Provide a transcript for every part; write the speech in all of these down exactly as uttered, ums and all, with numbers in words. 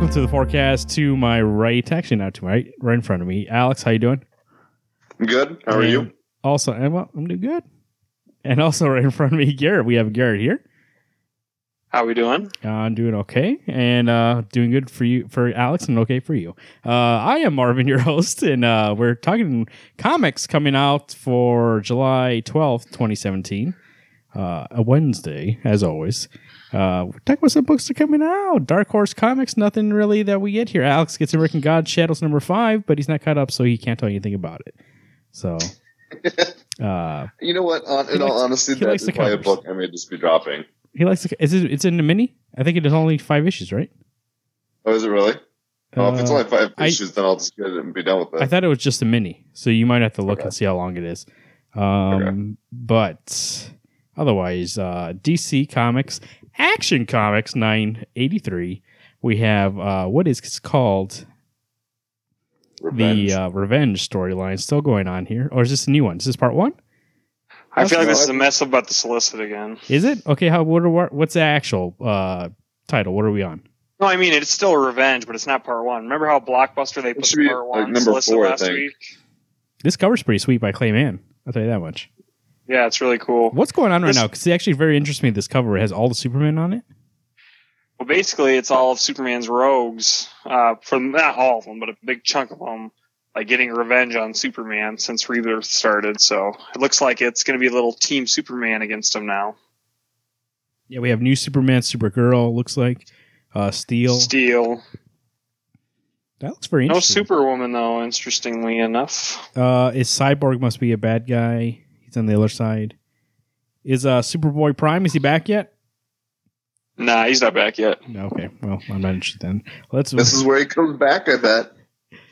welcome to the forecast. To my right, actually not to my right, right in front of me. Alex, how you doing? Good. How and are you? Also, I'm, I'm doing good. And also right in front of me, Garrett. We have Garrett here. How we doing? Uh, I'm doing okay, and uh, doing good for you, for Alex, and okay for you. Uh, I am Marvin, your host, and uh, we're talking comics coming out for July twelfth, twenty seventeen, uh, a Wednesday, as always. Uh, we're talking about some books that are coming out. Dark Horse Comics, nothing really that we get here. Alex gets American Gods, Shadows number five, but he's not caught up, so he can't tell you anything about it. So... Uh, you know what? On, in likes, all honesty, that is probably a book I may just be dropping. He likes the. Is it? It's in the mini. I think it is only five issues, right? Oh, is it really? Oh, uh, if it's only five I, issues, then I'll just get it and be done with it. I thought it was just a mini, so you might have to look okay. and see how long it is. Um, okay. But otherwise, uh, D C Comics, Action Comics nine eighty-three. We have uh, what is called. Revenge. The uh, revenge storyline still going on here, or is this a new one? Is this part one? I That's feel like this is a mess about the solicit again. Is it okay? How? What? Are, what's the actual uh, title? What are we on? No, I mean it's still revenge, but it's not part one. Remember how Blockbuster they it put part one like number solicit four, last I think. Week? This cover's pretty sweet by Clay Mann. I'll tell you that much. Yeah, it's really cool. What's going on right this, now? Because it's actually very interesting. This cover it has all the Superman on it. Well, basically, it's all of Superman's rogues, uh, from not all of them, but a big chunk of them, like getting revenge on Superman since Rebirth started. So it looks like it's going to be a little Team Superman against him now. Yeah, we have new Superman, Supergirl, looks like. Uh, Steel. Steel. That looks very interesting. No Superwoman, though, interestingly enough. Uh, is Cyborg must be a bad guy. He's on the other side. Is uh, Superboy Prime, is he back yet? Nah, he's not back yet. Okay, well, I'm not interested then. Let's. This is where he comes back, I bet.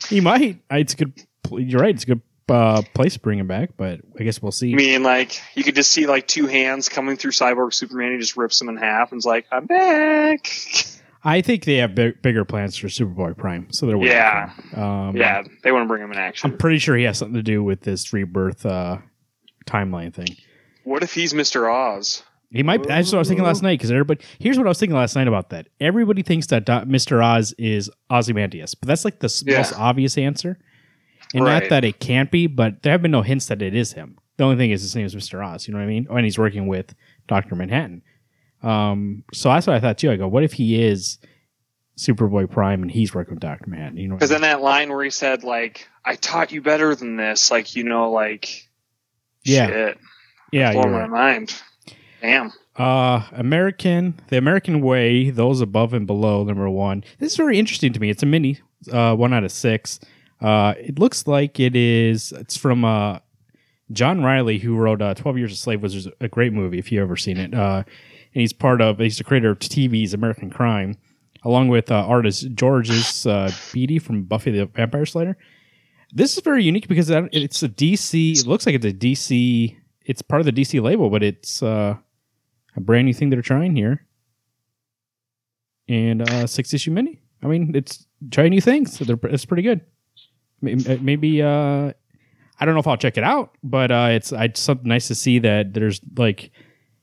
He might. It's a good. You're right. It's a good uh, place to bring him back, but I guess we'll see. I mean, like you could just see like two hands coming through Cyborg Superman. He just rips him in half and's like, "I'm back." I think they have big, bigger plans for Superboy Prime, so they're working. Yeah, um, yeah, they want to bring him in action. I'm pretty sure he has something to do with this Rebirth uh, timeline thing. What if he's Mister Oz? He might. That's what I was thinking last night. Because everybody, here's what I was thinking last night about that. Everybody thinks that Mister Oz is Ozymandias, but that's like the yeah. most obvious answer, and right. not that it can't be. But there have been no hints that it is him. The only thing is his name is Mister Oz. You know what I mean? Oh, and he's working with Doctor Manhattan. Um, so that's what I thought too. I go, what if he is Superboy Prime and he's working with Doctor Manhattan? You know? Because then that line where he said, "Like I taught you better than this," like you know, like yeah, shit. yeah, blow my right. mind. Damn. Uh, American, The American Way, Those Above and Below, number one. This is very interesting to me. It's a mini, uh, one out of six. Uh, it looks like it is, it's from uh, John Riley, who wrote uh, twelve Years a Slave, which is a great movie if you've ever seen it. Uh, and he's part of, he's the creator of T V's American Crime, along with uh, artist Georges uh, Beatty from Buffy the Vampire Slayer. This is very unique because it's a D C, it looks like it's a D C, it's part of the D C label, but it's... Uh, a brand new thing they're trying here. And uh, six issue mini. I mean, it's trying new things. So they're, it's pretty good. Maybe, uh, I don't know if I'll check it out, but uh, it's, it's something nice to see that there's like,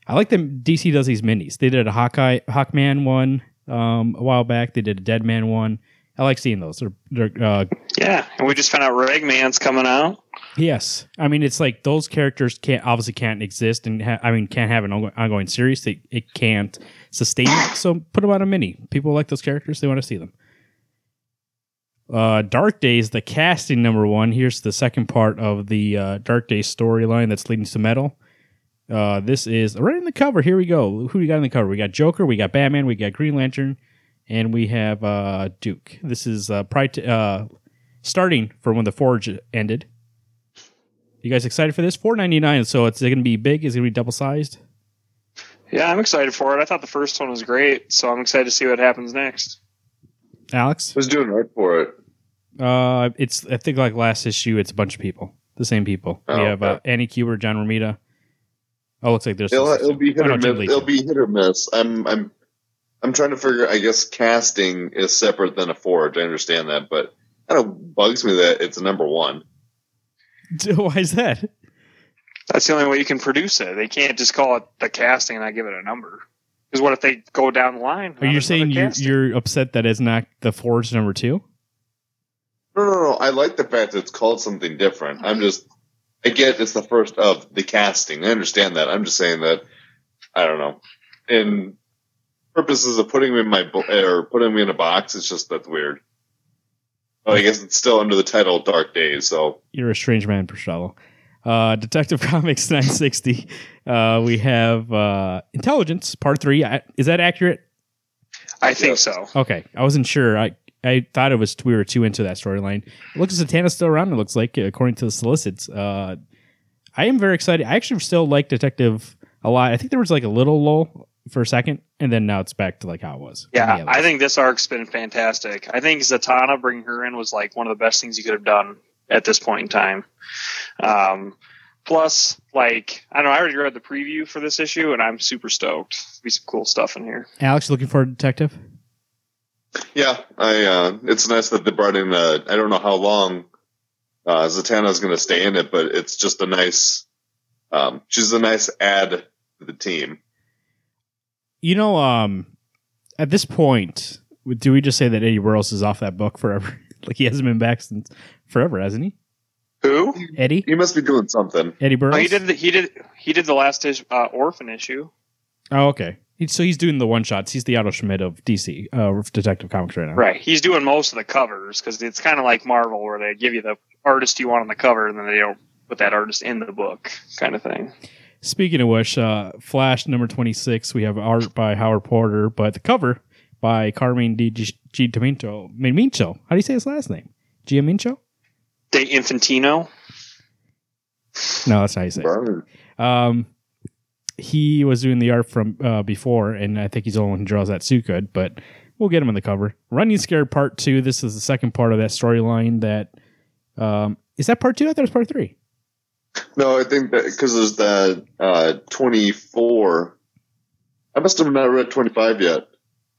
I like that D C does these minis. They did a Hawkeye, Hawkman one um, a while back. They did a Deadman one. I like seeing those. They're, they're, uh, yeah. And we just found out Ragman's coming out. Yes. I mean, it's like those characters can't obviously can't exist and ha- I mean, can't have an ongoing, ongoing series. They, it can't sustain it. So put them on a mini. People like those characters. They want to see them. Uh, Dark Days, the casting number one. Here's the second part of the uh, Dark Days storyline that's leading to Metal. Uh, this is right in the cover. Here we go. Who we got in the cover? We got Joker. We got Batman. We got Green Lantern. And we have uh, Duke. This is uh, prior to, uh, starting from when the Forge ended. You guys excited for this? four ninety-nine, so it's going to be big. Is it going to be double-sized? Yeah, I'm excited for it. I thought the first one was great, so I'm excited to see what happens next. Alex? Who's doing right for it? Uh, it's I think like last issue, it's a bunch of people. The same people. Oh, we have okay. uh, Annie Kubert, John Romita. Oh, looks like there's... It'll, it'll, be, hit oh, or no, miss. it'll be hit or miss. I'm... I'm I'm trying to figure, I guess casting is separate than a Forge. I understand that, but it kind of bugs me that it's number one. Why is that? That's the only way you can produce it. They can't just call it the casting and I give it a number. Because what if they go down the line? Are you saying you, you're upset that it's not The Forge number two? No, no, no. I like the fact that it's called something different. I'm just, I get it's the first of the casting. I understand that. I'm just saying that, I don't know. In purposes of putting me in my, bo- or putting me in a box, it's just, that's weird. Well, I guess it's still under the title Dark Days, so. You're a strange man, Priscello. Uh, Detective Comics nine sixty. Uh, we have uh, Intelligence, Part three. I, is that accurate? I think yes. so. Okay. I wasn't sure. I I thought it was we were too into that storyline. Looks like Zatanna's still around, it looks like, according to the solicits. Uh, I am very excited. I actually still like Detective a lot. I think there was like a little lull for a second, and then now it's back to like how it was. Yeah, I think this arc's been fantastic. I think Zatanna, bringing her in, was like one of the best things you could have done at this point in time. Um, plus, like, I don't know, I already read the preview for this issue, and I'm super stoked. There'll be some cool stuff in here. Alex, looking for a detective? Yeah, I. Uh, it's nice that they brought in, uh, I don't know how long uh, Zatanna's going to stay in it, but it's just a nice, um, she's a nice add to the team. You know, um, at this point, do we just say that Eddy Burles is off that book forever? Like, he hasn't been back since forever, hasn't he? Who? Eddy? He must be doing something. Eddy Burles? Oh, he did the, he did, he did the last ish, uh, Orphan issue. Oh, okay. He, so he's doing the one-shots. He's the Otto Schmidt of D C, uh, Detective Comics right now. Right. He's doing most of the covers, because it's kind of like Marvel, where they give you the artist you want on the cover, and then they don't put that artist in the book, kind of thing. Speaking of which, uh, Flash number twenty-six, we have art by Howard Porter, but the cover by Carmine DiGiaminto. Mincho. How do you say his last name? Giamincho? De Infantino? No, that's not how you say it. Um, he was doing the art from uh, before, and I think he's the only one who draws that suit good, but we'll get him on the cover. Running Scared Part two. This is the second part of that storyline that... Um, is that Part two? I thought it was Part three. No, I think that because there's the uh, twenty-four. I must have not read twenty-five yet.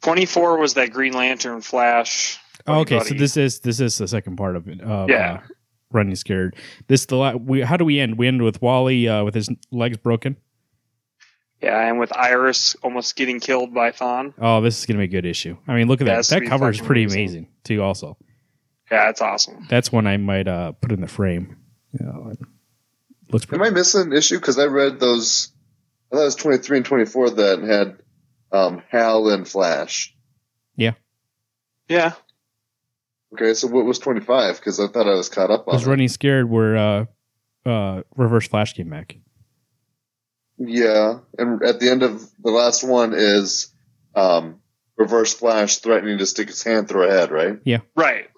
twenty-four was that Green Lantern Flash. Oh, okay, buddy. So this is this is the second part of it. Uh, yeah, uh, Running Scared. This the la- we, how do we end? We end with Wally uh, with his legs broken. Yeah, and with Iris almost getting killed by Thon. Oh, this is gonna be a good issue. I mean, look at yeah, that. That cover is pretty amazing. amazing too. Also, yeah, it's awesome. That's one I might uh, put in the frame. Yeah. Like, Am cool. I missing an issue? Because I read those. I thought it was twenty-three and twenty-four that had um, Hal and Flash. Yeah. Yeah. Okay, so what was twenty-five? Because I thought I was caught up on it. I was it. Running Scared where uh, uh, Reverse Flash came back. Yeah, and at the end of the last one is um, Reverse Flash threatening to stick his hand through her head, right? Yeah. Right.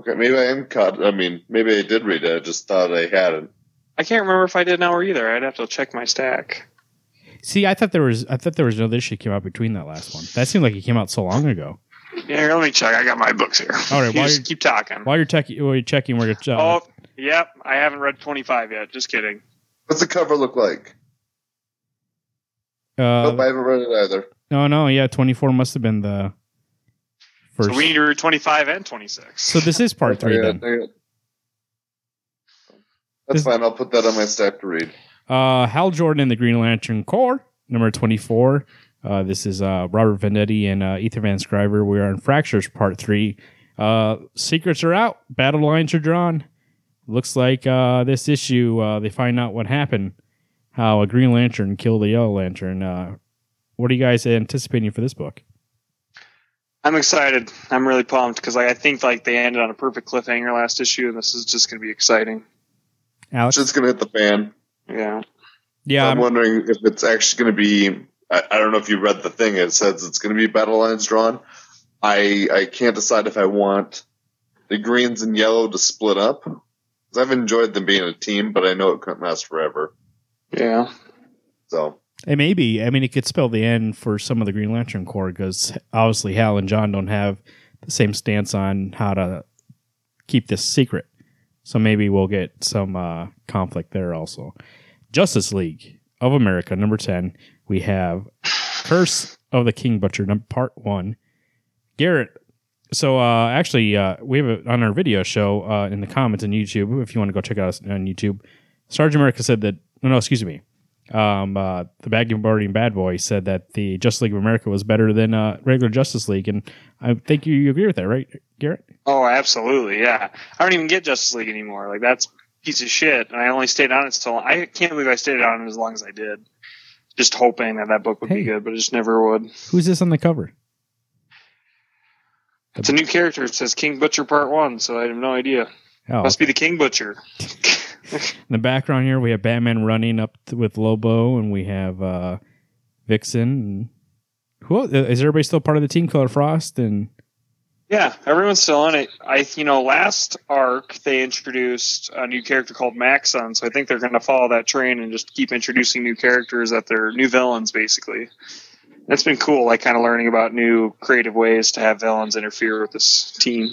Okay, maybe I am caught. I mean, maybe I did read it. I just thought I hadn't. I can't remember if I did now or either. I'd have to check my stack. See, I thought there was I thought there was another issue that came out between that last one. That seemed like it came out so long ago. Yeah, here, let me check. I got my books here. All right, while just keep talking. While you're, tech- while you're checking, we're gonna. Uh, oh, yep. I haven't read twenty-five yet. Just kidding. What's the cover look like? Uh, nope, I haven't read it either. No, no, yeah, twenty-four must have been the first. So we need to read twenty-five and twenty-six. So this is part three yeah, then. Yeah. That's fine. I'll put that on my stack to read. Uh, Hal Jordan and the Green Lantern Corps, number twenty-four. Uh, this is uh, Robert Vendetti and uh, Ethan Van Sciver. We are in Fractures Part three. Uh, secrets are out. Battle lines are drawn. Looks like uh, this issue, uh, they find out what happened, how a Green Lantern killed a Yellow Lantern. Uh, what are you guys anticipating for this book? I'm excited. I'm really pumped because like, I think like they ended on a perfect cliffhanger last issue, and this is just going to be exciting. Alex? It's going to hit the fan. Yeah. Yeah. I'm, I'm wondering if it's actually going to be, I, I don't know if you read the thing. It says it's going to be battle lines drawn. I I can't decide if I want the greens and yellow to split up. Because I've enjoyed them being a team, but I know it couldn't last forever. Yeah. So. It may be. I mean, it could spell the end for some of the Green Lantern Corps because obviously Hal and John don't have the same stance on how to keep this secret. So maybe we'll get some uh, conflict there also. Justice League of America, number ten. We have Curse of the King Butcher, number part one. Garrett. So uh, actually, uh, we have it on our video show uh, in the comments on YouTube. If you want to go check out us on YouTube, Sergeant America said that, no, no, excuse me. um, uh, the Bagging Bad Boy, said that the Justice League of America was better than uh, regular Justice League, and I think you, you agree with that, right, Garrett? Oh, absolutely, yeah. I don't even get Justice League anymore. Like, that's a piece of shit, and I only stayed on it so long. I can't believe I stayed on it as long as I did, just hoping that that book would hey, be good, but it just never would. Who's this on the cover? It's a new character. It says King Butcher Part one, so I have no idea. Oh, Must okay. be the King Butcher. In the background here, we have Batman running up to, with Lobo, and we have uh, Vixen. Who is everybody still part of the team? Killer Frost and yeah, everyone's still on it. I you know last arc they introduced a new character called Maxon, so I think they're going to follow that train and just keep introducing new characters that they're new villains basically. That's been cool, like kind of learning about new creative ways to have villains interfere with this team.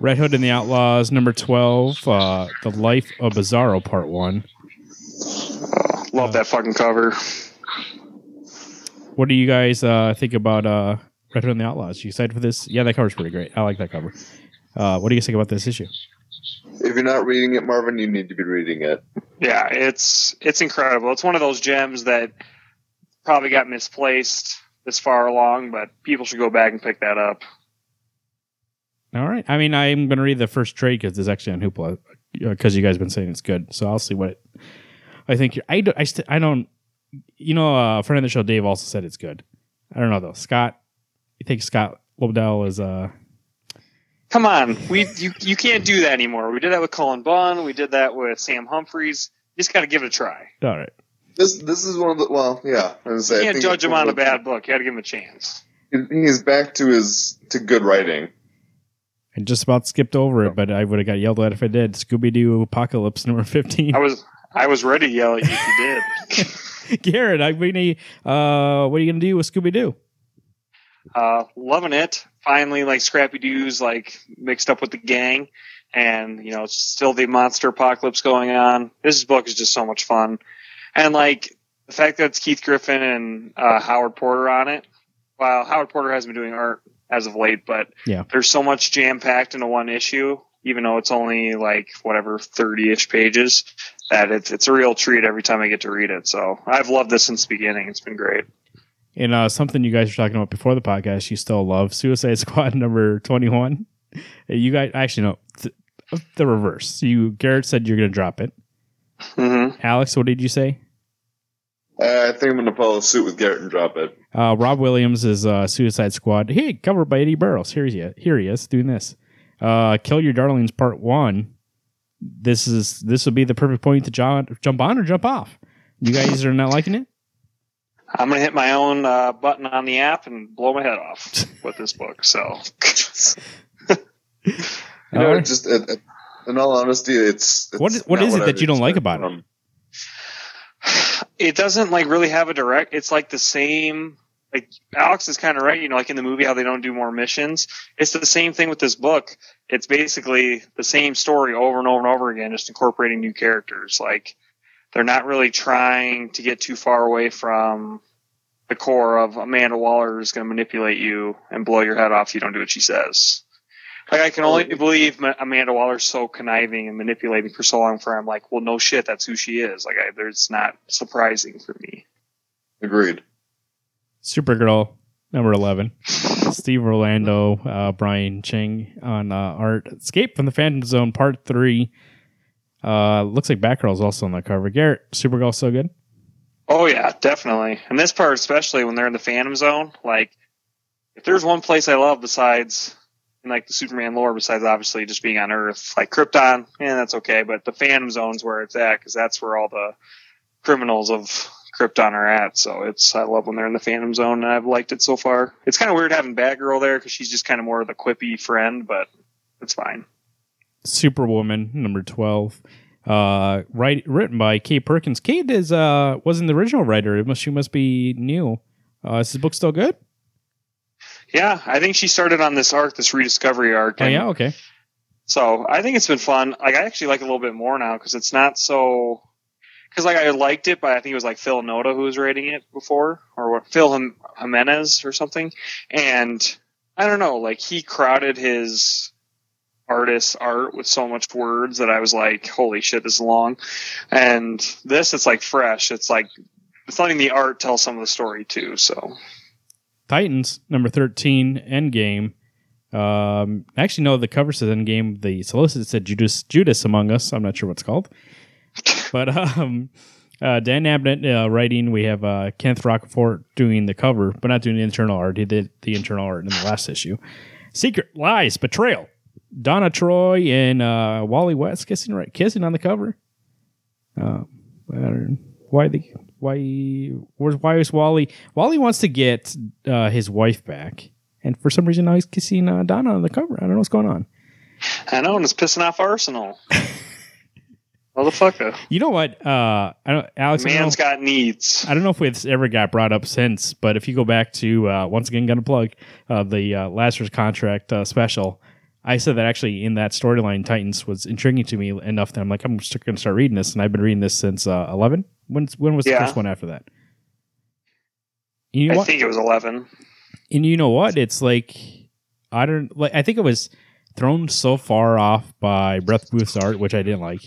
Red Hood and the Outlaws, number twelve, uh, The Life of Bizarro, Part one. Oh, love uh, that fucking cover. What do you guys uh, think about uh, Red Hood and the Outlaws? You excited for this? Yeah, that cover's pretty great. I like that cover. Uh, what do you guys think about this issue? If you're not reading it, Marvin, you need to be reading it. Yeah, it's it's incredible. It's one of those gems that probably got misplaced this far along, but people should go back and pick that up. All right. I mean, I'm going to read the first trade because it's actually on Hoopla because you guys have been saying it's good. So I'll see what it, I think. I, do, I, st- I don't, you know, a friend of the show, Dave, also said it's good. I don't know, though. Scott, you think Scott Lobdell is... Uh... Come on. we you, you can't do that anymore. We did that with Colin Bunn. We did that with Sam Humphries. You just got to give it a try. All right. This this is one of the... Well, yeah. I was gonna say, you can't I think judge him on a bad book. You got to give him a chance. He's back to his to good writing. I just about skipped over it, but I would have got yelled at if I did. Scooby-Doo Apocalypse number fifteen. I was I was ready to yell at you if you did. Garrett, I mean, uh, what are you going to do with Scooby-Doo? Uh, loving it. Finally, like, Scrappy-Doo's, like, mixed up with the gang. And, you know, it's still the monster apocalypse going on. This book is just so much fun. And, like, the fact that it's Keith Griffin and uh, Howard Porter on it. Well, Howard Porter hasn't been doing art as of late, but yeah. There's so much jam-packed into one issue, even though it's only like whatever thirty-ish pages, that it's it's a real treat every time I get to read it. So I've loved this since the beginning. It's been great. And uh, something you guys were talking about before the podcast, you still love Suicide Squad number twenty-one. You guys actually no, th- the reverse. You Garrett said you're going to drop it. Mm-hmm. Alex, what did you say? Uh, I think I'm going to follow suit with Garrett and drop it. Uh, Rob Williams is uh, Suicide Squad. Hey, covered by Eddy Barrows. Here he is. Here he is doing this. Uh, Kill Your Darlings Part One. This is this would be the perfect point to jump jump on or jump off. You guys are not liking it. I'm going to hit my own uh, button on the app and blow my head off with this book. So, you know, right. just uh, in all honesty, it's, it's what is, what is it what that I you don't like about from. it? It doesn't like really have a direct. It's like the same. Like Alex is kind of right, you know, like in the movie how they don't do more missions. It's the same thing with this book. It's basically the same story over and over and over again, just incorporating new characters. Like they're not really trying to get too far away from the core of Amanda Waller is going to manipulate you and blow your head off if you don't do what she says. Like I can only believe Amanda Waller's so conniving and manipulating for so long. For I'm like, well, no shit, that's who she is. Like, I, it's not surprising for me. Agreed. Supergirl number eleven, Steve Orlando, uh, Brian Ching on uh, art. Escape from the Phantom Zone Part Three. Uh, looks like Batgirl is also on the cover. Garrett, Supergirl so good. Oh yeah, definitely. And this part especially when they're in the Phantom Zone. Like, if there's one place I love besides. And like the Superman lore, besides obviously just being on Earth, like Krypton, yeah, that's okay. But the Phantom Zone's where it's at because that's where all the criminals of Krypton are at. So it's I love when they're in the Phantom Zone, and I've liked it so far. It's kind of weird having Batgirl there because she's just kind of more of the quippy friend, but it's fine. Superwoman number twelve, uh, right, written by Kay Perkins. Kate is uh wasn't the original writer. It must she must be new. Uh, is this book still good? Yeah, I think she started on this arc, this rediscovery arc. Oh, yeah? Okay. So I think it's been fun. Like, I actually like it a little bit more now because it's not so... Because like I liked it, but I think it was like Phil Noda who was writing it before, or what, Phil Jimenez or something. And I don't know, like he crowded his... artist's art with so much words that I was like, holy shit, this is long. And this, it's like fresh. It's like, it's letting the art tell some of the story too. So Titans number thirteen, Endgame. Um, actually, no, the cover says Endgame. The solicit said Judas, Judas Among Us. I'm not sure what's called, but, um, Uh, Dan Abnett uh, writing. We have uh, Kenneth Rocafort doing the cover, but not doing the internal art. He did the internal art in the last issue. Secret Lies, Betrayal. Donna Troy and uh, Wally West kissing right, kissing on the cover. Uh, I don't, why the why? Where's why is Wally? Wally wants to get uh, his wife back, and for some reason now he's kissing uh, Donna on the cover. I don't know what's going on. I know, and it's pissing off Arsenal. Motherfucker. You know what? Uh, I don't, Alex. Man's I don't know, got needs. I don't know if it's ever got brought up since, but if you go back to, uh, once again, gonna plug uh, the uh, Lazarus Contract uh, special, I said that actually in that storyline, Titans was intriguing to me enough that I'm like, I'm just gonna start reading this, and I've been reading this since uh, eleven. When when was yeah. the first one after that? You know I what? think it was eleven. And you know what? It's like I don't like. I think it was thrown so far off by Brett Booth's art, which I didn't like.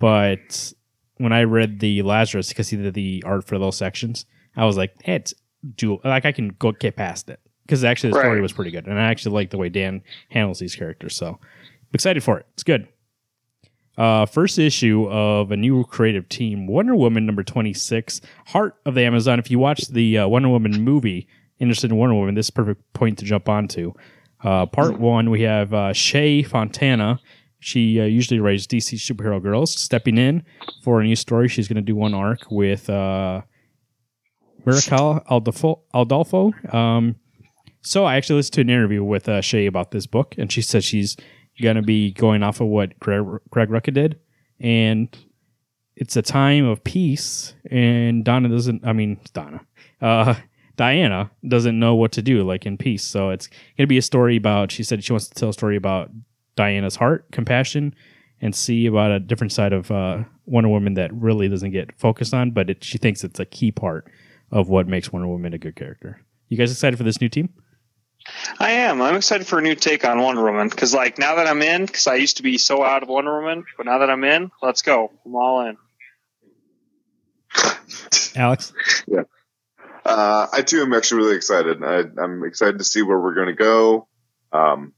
But when I read the Lazarus, because he did the art for those sections, I was like, hey, it's dual. Like, I can go get past it. Because actually, the story right. was pretty good. And I actually like the way Dan handles these characters. So I'm excited for it. It's good. Uh, first issue of a new creative team, Wonder Woman number twenty-six, Heart of the Amazon. If you watch the uh, Wonder Woman movie, interested in Wonder Woman, this is a perfect point to jump onto. Uh, part one, we have uh, Shea Fontana. She uh, usually writes D C Superhero Girls, stepping in for a new story. She's going to do one arc with uh, Miracal Aldolfo. Aldolfo. Um, so I actually listened to an interview with uh, Shea about this book, and she said she's going to be going off of what Greg, Greg Rucka did. And it's a time of peace, and Donna doesn't, I mean, Donna, uh, Diana doesn't know what to do, like in peace. So it's going to be a story about, she said she wants to tell a story about Diana's heart, compassion, and see about a different side of uh, Wonder Woman that really doesn't get focused on, but it, she thinks it's a key part of what makes Wonder Woman a good character. You guys excited for this new team? I am. I'm excited for a new take on Wonder Woman, because like now that I'm in, because I used to be so out of Wonder Woman, but now that I'm in, let's go. I'm all in. Alex? Yeah. Uh, I, too, am actually really excited. I, I'm excited to see where we're going to go. Um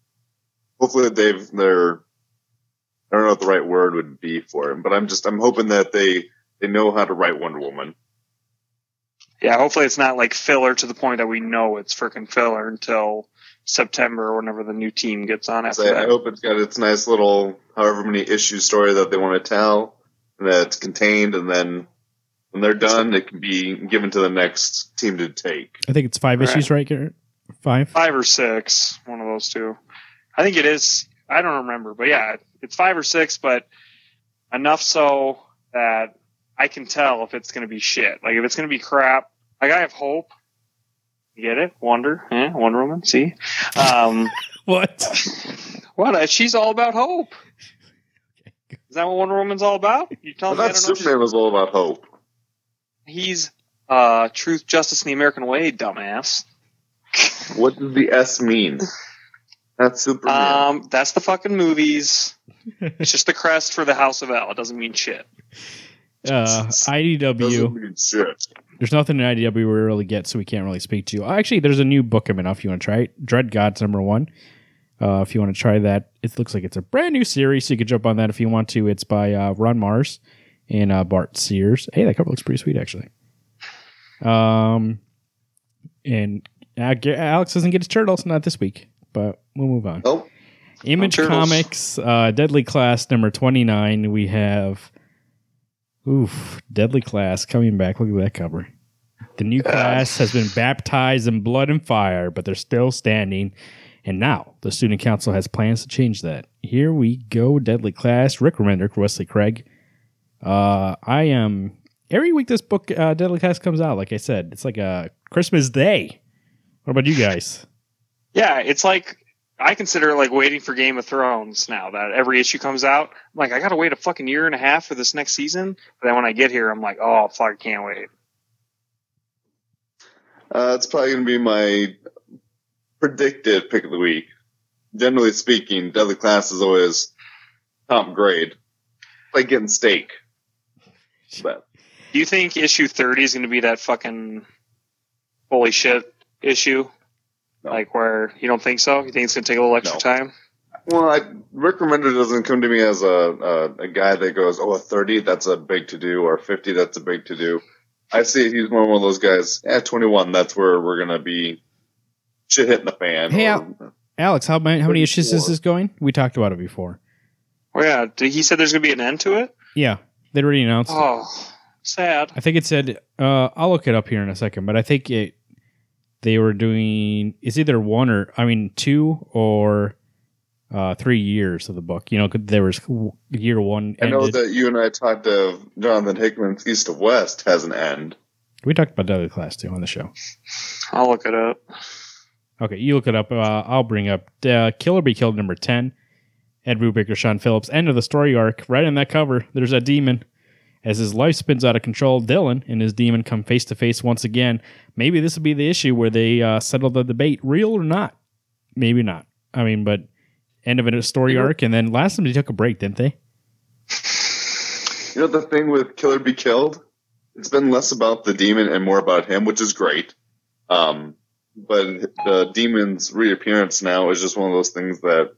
Hopefully they've they're I don't know what the right word would be for him, but I'm just I'm hoping that they, they know how to write Wonder Woman. Yeah, hopefully it's not like filler to the point that we know it's freaking filler until September or whenever the new team gets on after that. I hope it's got its nice little however many issue story that they want to tell, and that it's contained, and then when they're done, it can be given to the next team to take. I think it's five right. issues, right, Garrett? Five, five or six, one of those two. I think it is. I don't remember, but yeah, it's five or six, but enough so that I can tell if it's going to be shit. Like if it's going to be crap, like I have hope. You get it? Wonder, eh? Wonder Woman. See, um, what? What? She's all about hope. Is that what Wonder Woman's all about? You tell well, me. That Superman was all about hope. He's uh, truth, justice, and the American way, dumbass. What does the S mean? That's Superman. Um, that's the fucking movies. It's just the crest for the House of L. It doesn't mean shit. Uh, I D W. Mean shit. There's nothing in I D W we really get, so we can't really speak to. Actually, there's a new book coming out if you want to try it. Dread Gods number one. Uh, if you want to try that, it looks like it's a brand new series, so you can jump on that if you want to. It's by uh, Ron Mars and uh, Bart Sears. Hey, that cover looks pretty sweet, actually. Um, and uh, Alex doesn't get his turtles, not this week. But we'll move on. Nope. Image Comics, uh, Deadly Class number twenty-nine. We have, oof, Deadly Class coming back. Look at that cover. The new class has been baptized in blood and fire, but they're still standing. And now the student council has plans to change that. Here we go, Deadly Class. Rick Remender, Wesley Craig. Uh, I am, every week this book, uh, Deadly Class comes out. Like I said, it's like a Christmas day. What about you guys? Yeah, it's like, I consider it like waiting for Game of Thrones now that every issue comes out. I'm like, I got to wait a fucking year and a half for this next season. But then when I get here, I'm like, oh, fuck, I can't wait. Uh, it's probably going to be my predicted pick of the week. generally speaking, deadly class is always top grade. Like getting steak. But do you think issue thirty is going to be that fucking holy shit issue? No. Like where you don't think so? You think it's going to take a little extra no. time? Well, I, Rick Remender doesn't come to me as a, a a guy that goes, oh, a thirty, that's a big to-do, or fifty, that's a big to-do. I see he's more one of those guys, at twenty-one, that's where we're going to be shit hitting the fan. Hey, or, Alex, how many, how many issues is this going? We talked about it before. Oh, yeah. He said there's going to be an end to it? Yeah. They already announced oh, it. Oh, sad. I think it said, uh, I'll look it up here in a second, but I think it they were doing, it's either one or, I mean, two or... Uh, three years of the book. You know, there was year one. Ended. I know that you and I talked of Jonathan Hickman's East of West has an end. We talked about Deadly Class, too, on the show. I'll look it up. Okay, you look it up. Uh, I'll bring up uh, Killer Be Killed number ten. Ed Brubaker, Sean Phillips. End of the story arc. Right on that cover, there's a demon. As his life spins out of control, Dylan and his demon come face to face once again. Maybe this will be the issue where they uh, settle the debate, real or not. Maybe not. I mean, but... End of a story arc, and then last time they took a break, didn't they? You know the thing with Killer Be Killed? It's been less about the demon and more about him, which is great. Um, but the demon's reappearance now is just one of those things that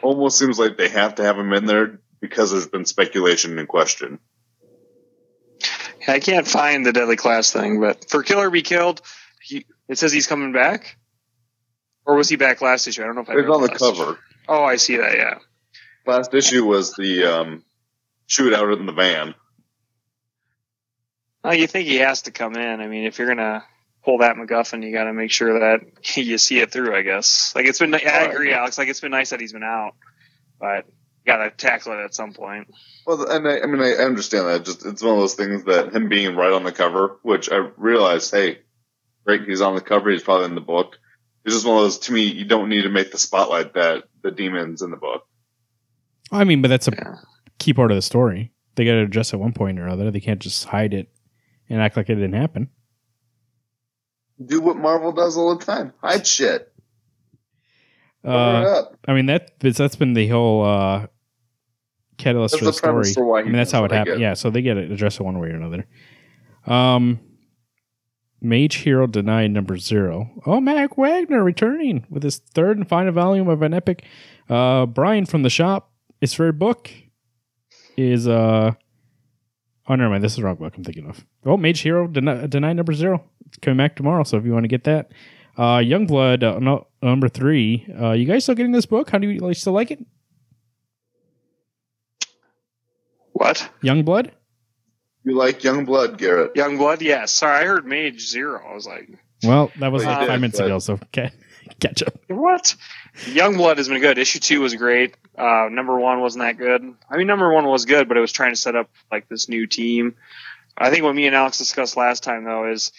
almost seems like they have to have him in there because there's been speculation and question. I can't find the Deadly Class thing, but for Killer Be Killed, he, it says he's coming back? Or was he back last issue? I don't know if I. It's on the cover. Issue. Oh, I see that. Yeah. Last issue was the um, shootout in the van. Well, you think he has to come in? I mean, if you're gonna pull that MacGuffin, you got to make sure that you see it through. I guess. Like it's been. I agree, right. Alex. Like it's been nice that he's been out, but you got to tackle it at some point. Well, and I, I mean, I understand that. Just it's one of those things that him being right on the cover, which I realized, hey, great, he's on the cover. He's probably in the book. It's just one of those, to me, you don't need to make the spotlight that the demon's in the book. I mean, but that's a yeah. key part of the story. They got to address it at one point or other. They can't just hide it and act like it didn't happen. Do what Marvel does all the time. Hide shit. Uh, I mean, that, that's been the whole uh, catalyst that's for the, the story. For I mean, that's how it happened. Yeah, so they get to address it one way or another. Um... Mage Hero Denied number zero. Oh, Mac Wagner returning with his third and final volume of an epic. Uh, Brian from the shop, his third book is... Uh, oh, never mind. This is the wrong book I'm thinking of. Oh, Mage Hero Den- Denied number zero. It's coming back tomorrow, so if you want to get that. Uh, Youngblood, uh, no, number three. Uh, you guys still getting this book? How do you, you still like it? What? Youngblood? You like Youngblood, Garrett? Youngblood, yes. Sorry, I heard Mage Zero. I was like... Well, that was well, like five did, minutes but... ago, so okay. Catch up. What? Youngblood has been good. Issue two was great. Uh, number one wasn't that good. I mean, number one was good, but it was trying to set up like this new team. I think what me and Alex discussed last time, though, is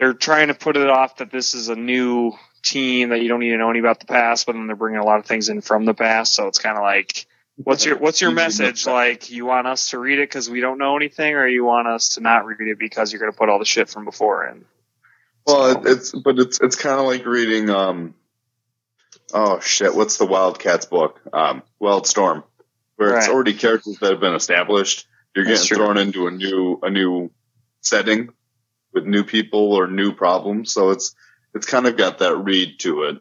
they're trying to put it off that this is a new team that you don't need to know any about the past, but then they're bringing a lot of things in from the past, so it's kind of like... What's your What's your message? Like, you want us to read it because we don't know anything, or you want us to not read it because you're going to put all the shit from before in? Well, so. it's but it's it's kind of like reading um oh shit, what's the Wildcats book? Um, Wild Storm, where right. it's already characters that have been established. You're getting That's thrown true. into a new a new setting with new people or new problems, so it's it's kind of got that read to it.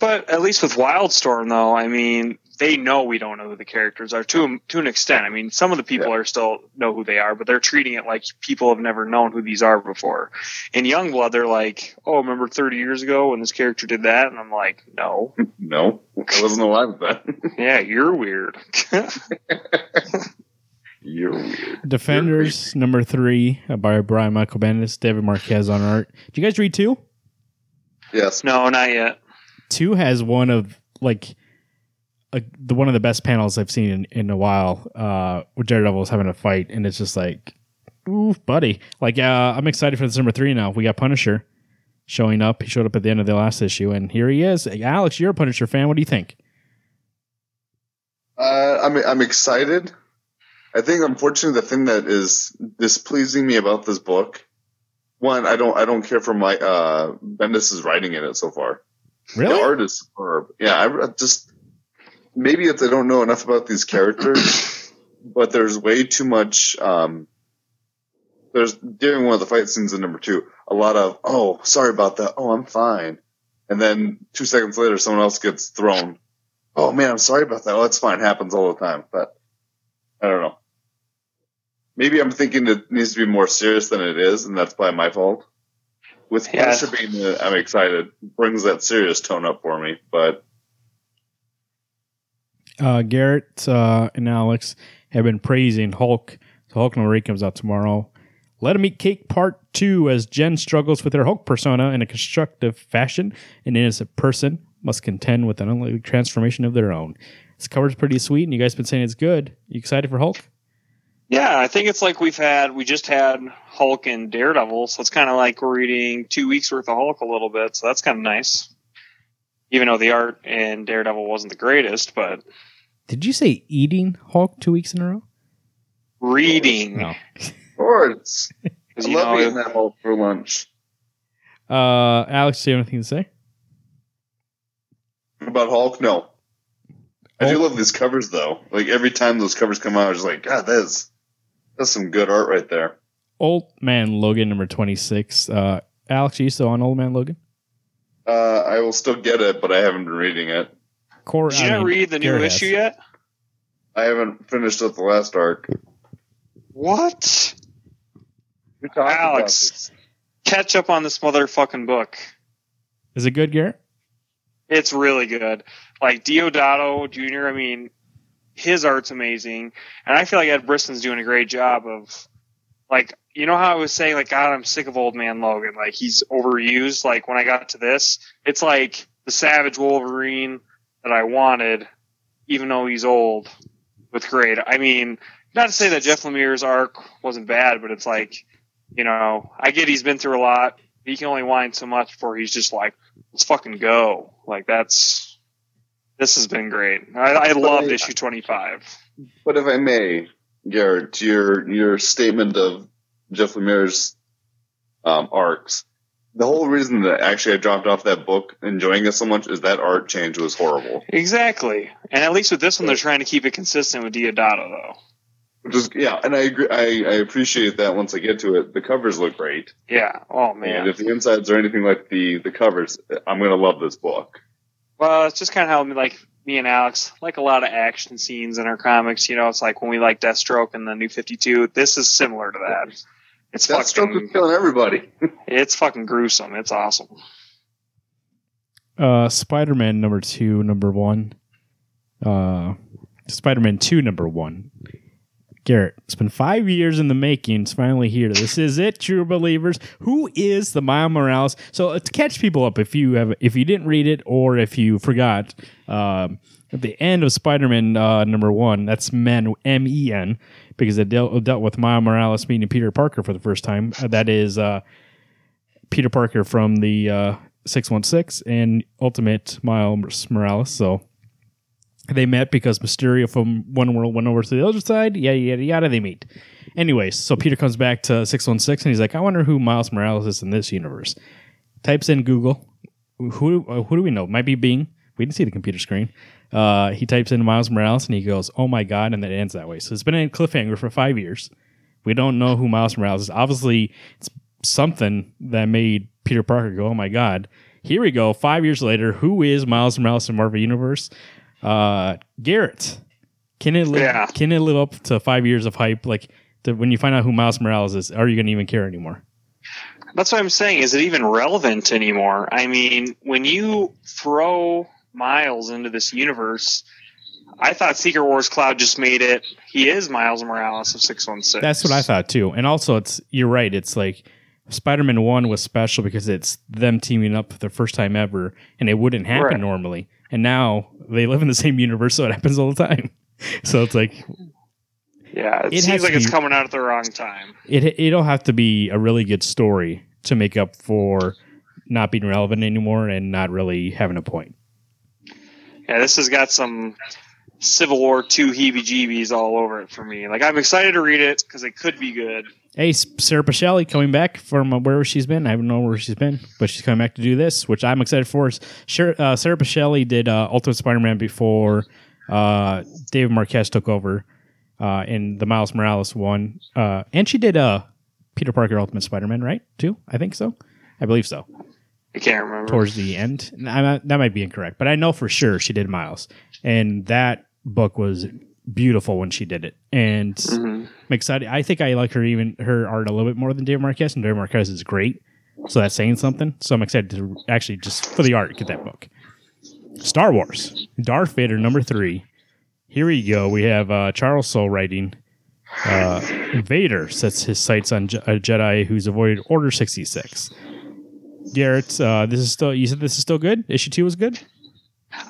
But at least with Wildstorm, though, I mean. They know we don't know who the characters are to to an extent. I mean, some of the people yeah. are still know who they are, but they're treating it like people have never known who these are before. In Youngblood, they're like, "Oh, remember thirty years ago when this character did that?" And I'm like, "No, no, I wasn't alive then." Yeah, you're weird. You're weird. Defenders you're weird. Number three by Brian Michael Bendis, David Marquez on art. Did you guys read two? Yes. No, not yet. Two has one of like. Like the one of the best panels I've seen in, in a while, uh, where Daredevil is having a fight, and it's just like, ooh, buddy. Like, uh, I'm excited for this number three now. We got Punisher showing up. He showed up at the end of the last issue, and here he is. Alex, you're a Punisher fan. What do you think? Uh, I'm I'm excited. I think, unfortunately, the thing that is displeasing me about this book, one, I don't I don't care for my uh, Bendis is writing in it so far. Really? The art is superb. Yeah, I just maybe if I don't know enough about these characters, but there's way too much. Um, there's during one of the fight scenes in number two, a lot of oh, sorry about that. Oh, I'm fine. And then two seconds later, someone else gets thrown. Oh man, I'm sorry about that. Oh, that's fine. It happens all the time. But I don't know. Maybe I'm thinking it needs to be more serious than it is, and that's probably my fault. With Punisher yeah. being the, I'm excited, brings that serious tone up for me. But uh, Garrett uh, and Alex have been praising Hulk. So Hulk number eight comes out tomorrow. Let Him Eat Cake Part two, as Jen struggles with her Hulk persona in a constructive fashion. An innocent person must contend with an unlikely transformation of their own. This cover's pretty sweet, and you guys have been saying it's good. You excited for Hulk? Yeah, I think it's like we've had, we just had Hulk and Daredevil, so it's kind of like we're reading two weeks worth of Hulk a little bit, so that's kind of nice. Even though the art in Daredevil wasn't the greatest, but... Did you say eating Hulk two weeks in a row? Reading. No. Of course. I love know, eating that Hulk for lunch. Uh, Alex, do you have anything to say? About Hulk? No. Hulk. I do love these covers, though. Like, every time those covers come out, I was like, God, that is... That's some good art right there. Old Man Logan number twenty-six. Uh, Alex, are you still on Old Man Logan? Uh, I will still get it, but I haven't been reading it. Cor- Did you I not mean, read the new issue yet? I haven't finished up the last arc. What? Alex, catch up on this motherfucking book. Is it good, Garrett? It's really good. Like, Deodato Junior, I mean, his art's amazing. And I feel like Ed Brisson's doing a great job of... Like, you know how I was saying, like, God, I'm sick of Old Man Logan. Like, he's overused. Like, when I got to this, it's like the Savage Wolverine that I wanted, even though he's old, with great. I mean, not to say that Jeff Lemire's arc wasn't bad, but it's like, you know, I get he's been through a lot. He can only whine so much before he's just like, let's fucking go. Like, that's... This has been great. I, I loved I, issue twenty-five. But if I may... Garrett, your your statement of Jeff Lemire's um, arcs, the whole reason that actually I dropped off that book enjoying it so much is that art change was horrible. Exactly. And at least with this one, they're trying to keep it consistent with Deodato, though. Which is, yeah, and I agree. I, I appreciate that once I get to it. The covers look great. Yeah. Oh, man. And if the insides are anything like the, the covers, I'm going to love this book. Well, it's just kind of how, like... Me and Alex like a lot of action scenes in our comics. You know, it's like when we like Deathstroke and the New fifty-two. This is similar to that. It's Deathstroke fucking, is killing everybody. It's fucking gruesome. It's awesome. Uh, Spider-Man number two, number one. Uh, Spider-Man two, number one. Garrett, it's been five years in the making. It's finally here. This is it, true believers. Who is the Miles Morales? So to catch people up, if you have, if you didn't read it or if you forgot, um, at the end of Spider-Man uh, number one, that's Men, M E N, because it dealt, dealt with Miles Morales meeting Peter Parker for the first time. That is uh, Peter Parker from the uh, six one six and Ultimate Miles Morales. So. They met because Mysterio from one world went over to the other side. Yada, yada, yada. They meet. Anyways, so Peter comes back to six one six, and he's like, I wonder who Miles Morales is in this universe. Types in Google. Who who do we know? Might be Bing. We didn't see the computer screen. Uh, he types in Miles Morales, and he goes, oh, my God, and then it ends that way. So it's been in cliffhanger for five years. We don't know who Miles Morales is. Obviously, it's something that made Peter Parker go, oh, my God. Here we go. Five years later, who is Miles Morales in Marvel Universe? Uh, Garrett, can it live, yeah. can it live up to five years of hype? Like the, when you find out who Miles Morales is, are you going to even care anymore? That's what I'm saying. Is it even relevant anymore? I mean, when you throw Miles into this universe, I thought Secret Wars Cloud just made it. He is Miles Morales of six one six. That's what I thought too. And also it's, you're right. It's like Spider-Man one was special because it's them teaming up for the first time ever. And it wouldn't happen right. normally. And now they live in the same universe, so it happens all the time. So it's like... Yeah, it, it seems like be, it's coming out at the wrong time. It, it'll have to be a really good story to make up for not being relevant anymore and not really having a point. Yeah, this has got some Civil War two heebie-jeebies all over it for me. Like, I'm excited to read it because it could be good. Hey, Sarah Pacelli coming back from wherever she's been. I don't know where she's been, but she's coming back to do this, which I'm excited for. Sarah Pacelli did uh, Ultimate Spider-Man before uh, David Marquez took over uh, in the Miles Morales one. Uh, and she did uh, Peter Parker Ultimate Spider-Man, right, too? I think so. I believe so. I can't remember. Towards the end. I, that might be incorrect, but I know for sure she did Miles. And that book was beautiful when she did it, and mm-hmm. I'm excited. I think I like her even her art a little bit more than David Marquez, and David Marquez is great, so that's saying something. So I'm excited to actually just for the art get that book. Star Wars, Darth Vader number three. Here we go. We have uh, Charles Soule writing. Uh, Vader sets his sights on Je- a Jedi who's avoided Order sixty-six. Garrett, uh, this is still you said this is still good. Issue two was good.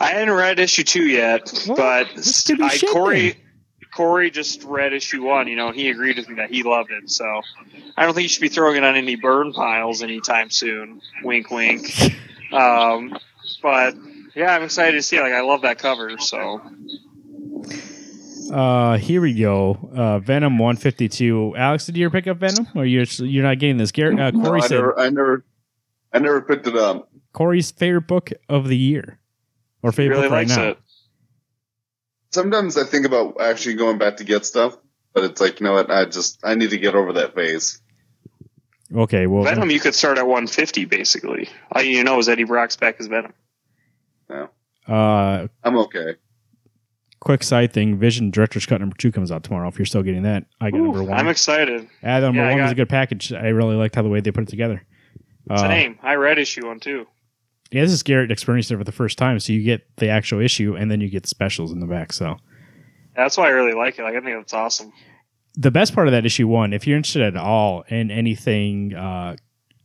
I hadn't read issue two yet, well, but I, Corey then. Corey just read issue one. You know, he agreed with me that he loved it. So I don't think you should be throwing it on any burn piles anytime soon. Wink, wink. Um, but yeah, I'm excited to see it. Like, I love that cover. So uh, here we go. Uh, Venom one fifty-two. Alex, did you pick up Venom, or you're you're not getting this? Garrett, uh, Corey no, I said, never, I never, I never picked it up. Corey's favorite book of the year. Or favorite really right now. It. Sometimes I think about actually going back to get stuff, but it's like, you know what? I just I need to get over that phase. Okay, well, Venom, you could start at one fifty basically. All you know is Eddie Brock's back as Venom. No, uh, I'm okay. Quick side thing: Vision Director's Cut number two comes out tomorrow. If you're still getting that, I got Ooh, number one. I'm excited. Yeah, number yeah, one got... was a good package. I really liked how the way they put it together. It's uh, a name. I read issue one too. Yeah, this is Garrett experienced it for the first time, so you get the actual issue, and then you get specials in the back. So that's why I really like it. Like, I think that's awesome. The best part of that issue one, if you're interested at all in anything uh,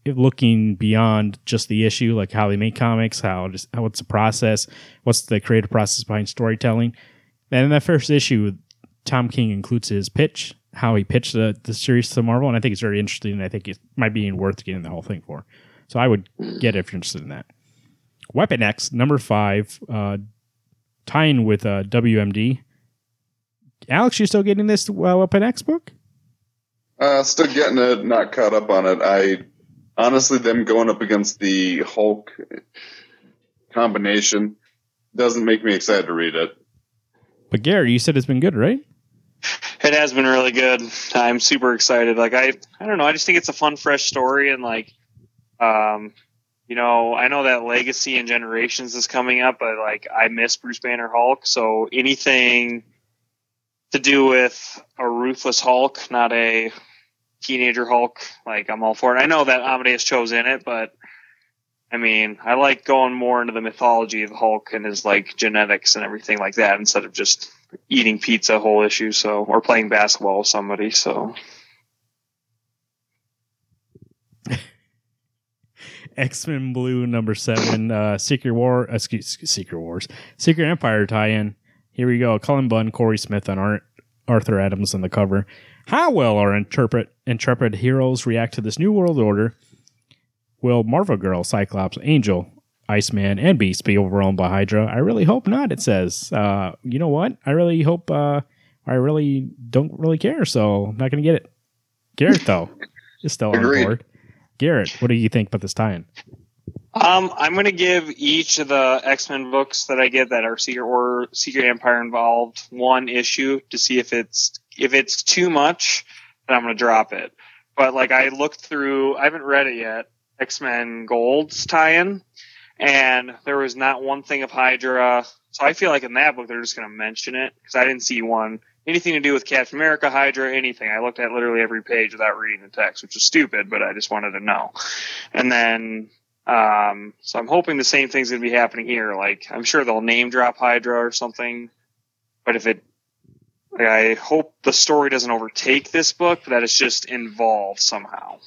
looking beyond just the issue, like how they make comics, how just how what's the process, what's the creative process behind storytelling, and in that first issue, Tom King includes his pitch, how he pitched the, the series to Marvel, and I think it's very interesting, and I think it might be worth getting the whole thing for. So I would get it if you're interested in that. Weapon X, number five, uh, tying with uh, W M D. Alex, you still getting this uh, Weapon X book? Uh, still getting it, not caught up on it. I honestly, them going up against the Hulk combination doesn't make me excited to read it. But Gary, you said it's been good, right? It has been really good. I'm super excited. Like I, I don't know. I just think it's a fun, fresh story, and like, um. You know, I know that Legacy and Generations is coming up, but, like, I miss Bruce Banner Hulk, so anything to do with a ruthless Hulk, not a teenager Hulk, like, I'm all for it. I know that Amadeus Cho's in it, but, I mean, I like going more into the mythology of Hulk and his, like, genetics and everything like that instead of just eating pizza whole issue, so, or playing basketball with somebody, so... X-Men Blue number seven, uh, Secret War, uh, excuse Secret Wars, Secret Empire tie-in. Here we go. Cullen Bunn, Corey Smith, and Ar- Arthur Adams on the cover. How will our interpret, intrepid heroes react to this new world order? Will Marvel Girl, Cyclops, Angel, Iceman, and Beast be overrun by Hydra? I really hope not, it says. Uh, you know what? I really hope, uh, I really don't really care, so I'm not going to get it. Garrett, though, is still Agreed. On board. Garrett, what do you think about this tie-in? Um, I'm going to give each of the X-Men books that I get that are Secret War, Secret Empire involved one issue to see if it's if it's too much, then I'm going to drop it. But like I looked through, I haven't read it yet, X-Men Gold's tie-in, and there was not one thing of Hydra. So I feel like in that book they're just going to mention it because I didn't see one anything to do with Captain America, Hydra, anything. I looked at literally every page without reading the text, which is stupid, but I just wanted to know. And then, um, so I'm hoping the same thing's going to be happening here. Like, I'm sure they'll name drop Hydra or something, but if it, like, I hope the story doesn't overtake this book, that it's just involved somehow.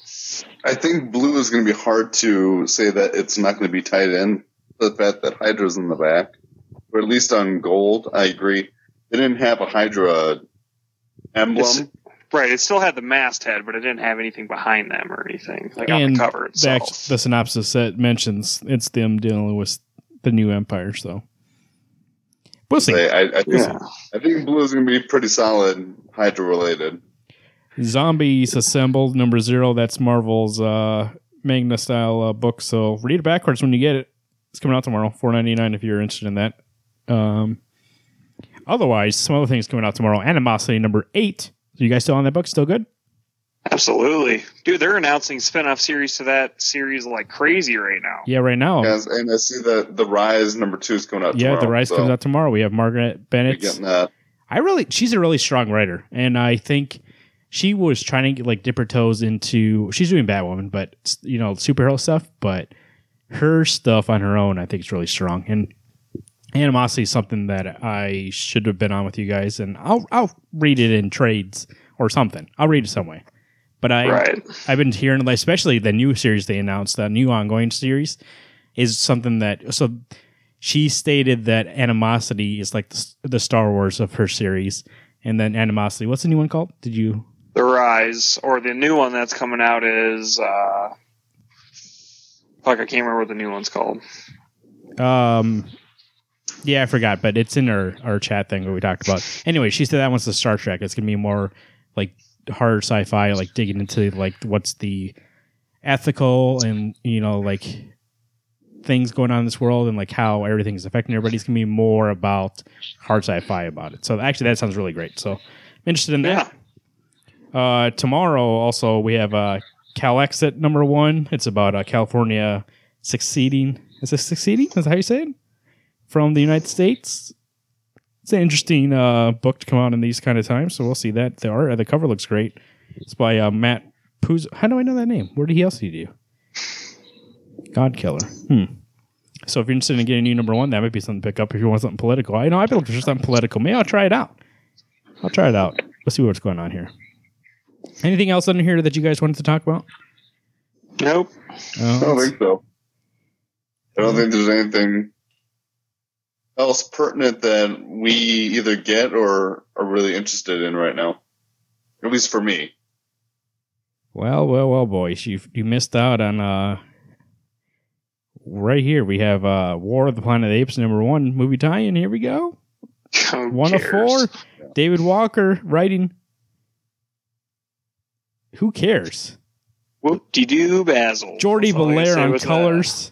I think Blue is going to be hard to say that it's not going to be tied in to the fact that Hydra's in the back, or at least on Gold, I agree. It didn't have a Hydra emblem. It's, right, it still had the masthead, but it didn't have anything behind them or anything, like and on the cover itself. The, the synopsis that mentions it's them dealing with the new Empire, so. We'll see. I, I, think, yeah. I think Blue's going to be pretty solid Hydra-related. Zombies Assembled, number zero. That's Marvel's uh, Magna-style uh, book, so read it backwards when you get it. It's coming out tomorrow, four ninety-nine if you're interested in that. Um, otherwise, some other things coming out tomorrow. Animosity, number eight. Are you guys still on that book? Still good? Absolutely. Dude, they're announcing spin-off series to that series like crazy right now. Yeah, right now. Yes, and I see that The Rise number two is coming out yeah, tomorrow. Yeah, The Rise so. comes out tomorrow. We have Margaret Bennett. You're getting that. I really, she's a really strong writer, and I think she was trying to like dip her toes into, she's doing Batwoman, but, you know, superhero stuff, but her stuff on her own I think is really strong, and Animosity is something that I should have been on with you guys, and I'll I'll read it in trades or something. I'll read it some way. But I, right. I've been hearing, especially the new series they announced, the new ongoing series, is something that... So she stated that Animosity is like the, the Star Wars of her series. And then Animosity... What's the new one called? Did you... The Rise, or the new one that's coming out is... Uh, fuck, I can't remember what the new one's called. Um... Yeah, I forgot, but it's in our, our chat thing that we talked about. Anyway, she said that one's the Star Trek. It's going to be more like horror sci-fi, like digging into like what's the ethical and, you know, like things going on in this world and like how everything's affecting everybody. It's going to be more about hard sci-fi about it. So actually that sounds really great. So I'm interested in that. Yeah. Uh, tomorrow also we have uh, Cal Exit number one. It's about uh, California succeeding. Is it succeeding? Is that how you say it? From the United States. It's an interesting uh, book to come out in these kind of times, so we'll see that. The art, the cover looks great. It's by uh, Matt Puzo. How do I know that name? Where did he else he do? Godkiller. Hmm. So if you're interested in getting new number one, that might be something to pick up if you want something political. I know I've been looking for something political. Maybe I'll try it out. I'll try it out. Let's see what's going on here. Anything else under here that you guys wanted to talk about? Nope. Uh, I don't think so. I don't think there's anything... else pertinent that we either get or are really interested in right now, at least for me. Well, well, well, boys, you you missed out on uh. Right here we have uh, War of the Planet of the Apes number one movie tie-in. Here we go. Who one cares? Of four. Yeah. David Walker writing. Who cares? Whoop de doo Basil. Jordi Belair on colors. That.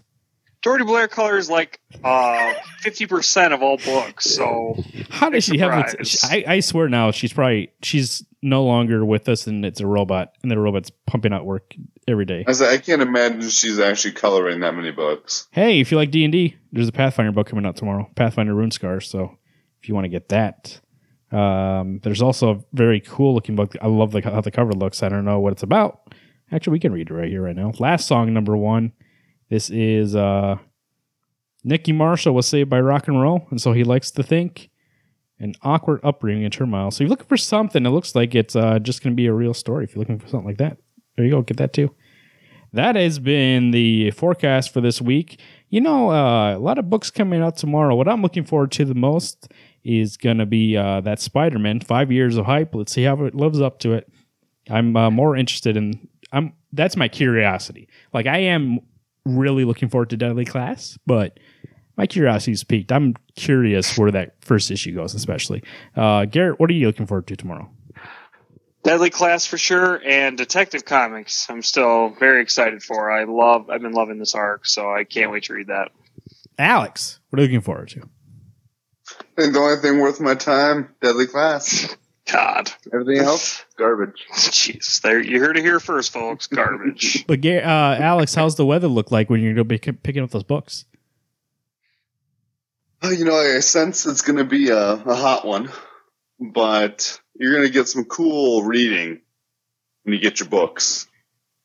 Jordi Blair colors like uh, fifty percent of all books. So how does she surprised. have? T- I, I swear now she's probably she's no longer with us, and it's a robot, and the robot's pumping out work every day. I, like, I can't imagine she's actually coloring that many books. Hey, if you like D and D, there's a Pathfinder book coming out tomorrow, Pathfinder Rune Scars. So if you want to get that, um, there's also a very cool looking book. I love the, how the cover looks. I don't know what it's about. Actually, we can read it right here, right now. Last Song number one. This is uh, Nicky Marshall was saved by rock and roll, and so he likes to think an awkward upbringing and turmoil. So if you're looking for something, it looks like it's uh, just going to be a real story. If you're looking for something like that, there you go. Get that too. That has been the forecast for this week. You know, uh, a lot of books coming out tomorrow. What I'm looking forward to the most is going to be uh, that Spider-Man, five years of hype. Let's see how it lives up to it. I'm uh, more interested in... I'm. That's my curiosity. Like, I am... really looking forward to Deadly Class, but my curiosity's piqued. I'm curious where that first issue goes, especially. Uh, Garrett, what are you looking forward to tomorrow? Deadly Class for sure, and Detective Comics. I'm still very excited for. I love. I've been loving this arc, so I can't wait to read that. Alex, what are you looking forward to? I think the only thing worth my time, Deadly Class. God. Everything else, garbage. Jeez, there, you heard it here first, folks. Garbage. But uh, Alex, how's the weather look like when you're going to be picking up those books? You know, I sense it's going to be a, a hot one, but you're going to get some cool reading when you get your books.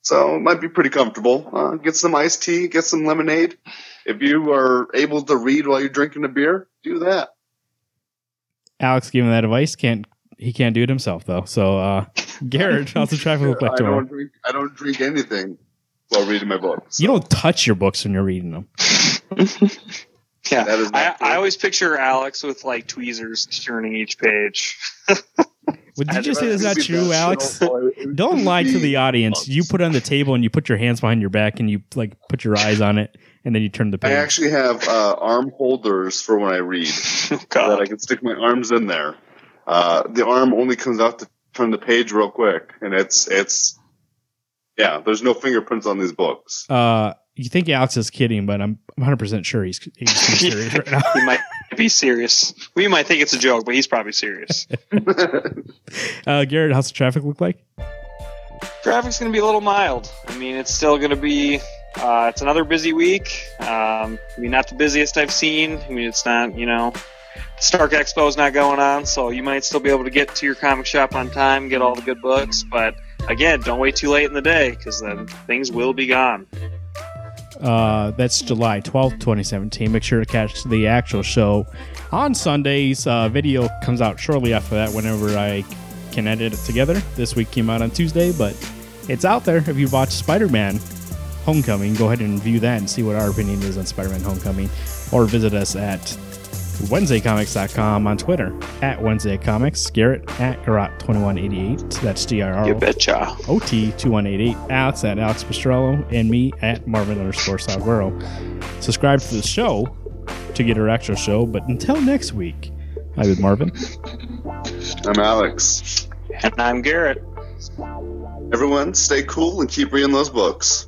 So it might be pretty comfortable. Uh, get some iced tea, get some lemonade. If you are able to read while you're drinking a beer, do that. Alex giving that advice, can't He can't do it himself, though. So, uh, Garrett, how's the traffic look like tomorrow? I don't, drink, I don't drink anything while reading my books. So. You don't touch your books when you're reading them. Yeah, that is I, I always picture Alex with, like, tweezers turning each page. Well, did you say that's not true, Alex? Don't lie to the audience. You put it on the table and you put your hands behind your back and you, like, put your eyes on it. and then you turn the page. I actually have uh, arm holders for when I read, oh, so that I can stick my arms in there. Uh, the arm only comes out to turn the page real quick, and it's it's yeah. There's no fingerprints on these books. Uh, you think Alex is kidding, but I'm one hundred percent sure he's, he's serious right now. He might be serious. We might think it's a joke, but he's probably serious. uh, Garrett, how's the traffic look like? Traffic's going to be a little mild. I mean, it's still going to be, uh, it's another busy week. Um, I mean, not the busiest I've seen. I mean, it's not, you know, Stark Expo's not going on, so you might still be able to get to your comic shop on time, get all the good books. But again, don't wait too late in the day, because then things will be gone. Uh, that's July twelfth, twenty seventeen. Make sure to catch the actual show on Sundays. Uh, video comes out shortly after that whenever I can edit it together. This week came out on Tuesday, but it's out there. If you've watched Spider-Man Homecoming, go ahead and view that and see what our opinion is on Spider-Man Homecoming, or visit us at Wednesday Comics dot com on Twitter at WednesdayComics, Garrett at Garrot twenty-one eighty-eight. That's D R R O T twenty-one eighty-eight. Alex at Alex Pastrello, and me at Marvin underscore Salguero. Subscribe to the show to get our actual show. But until next week, I've been Marvin. I'm Alex. And I'm Garrett. Everyone, stay cool and keep reading those books.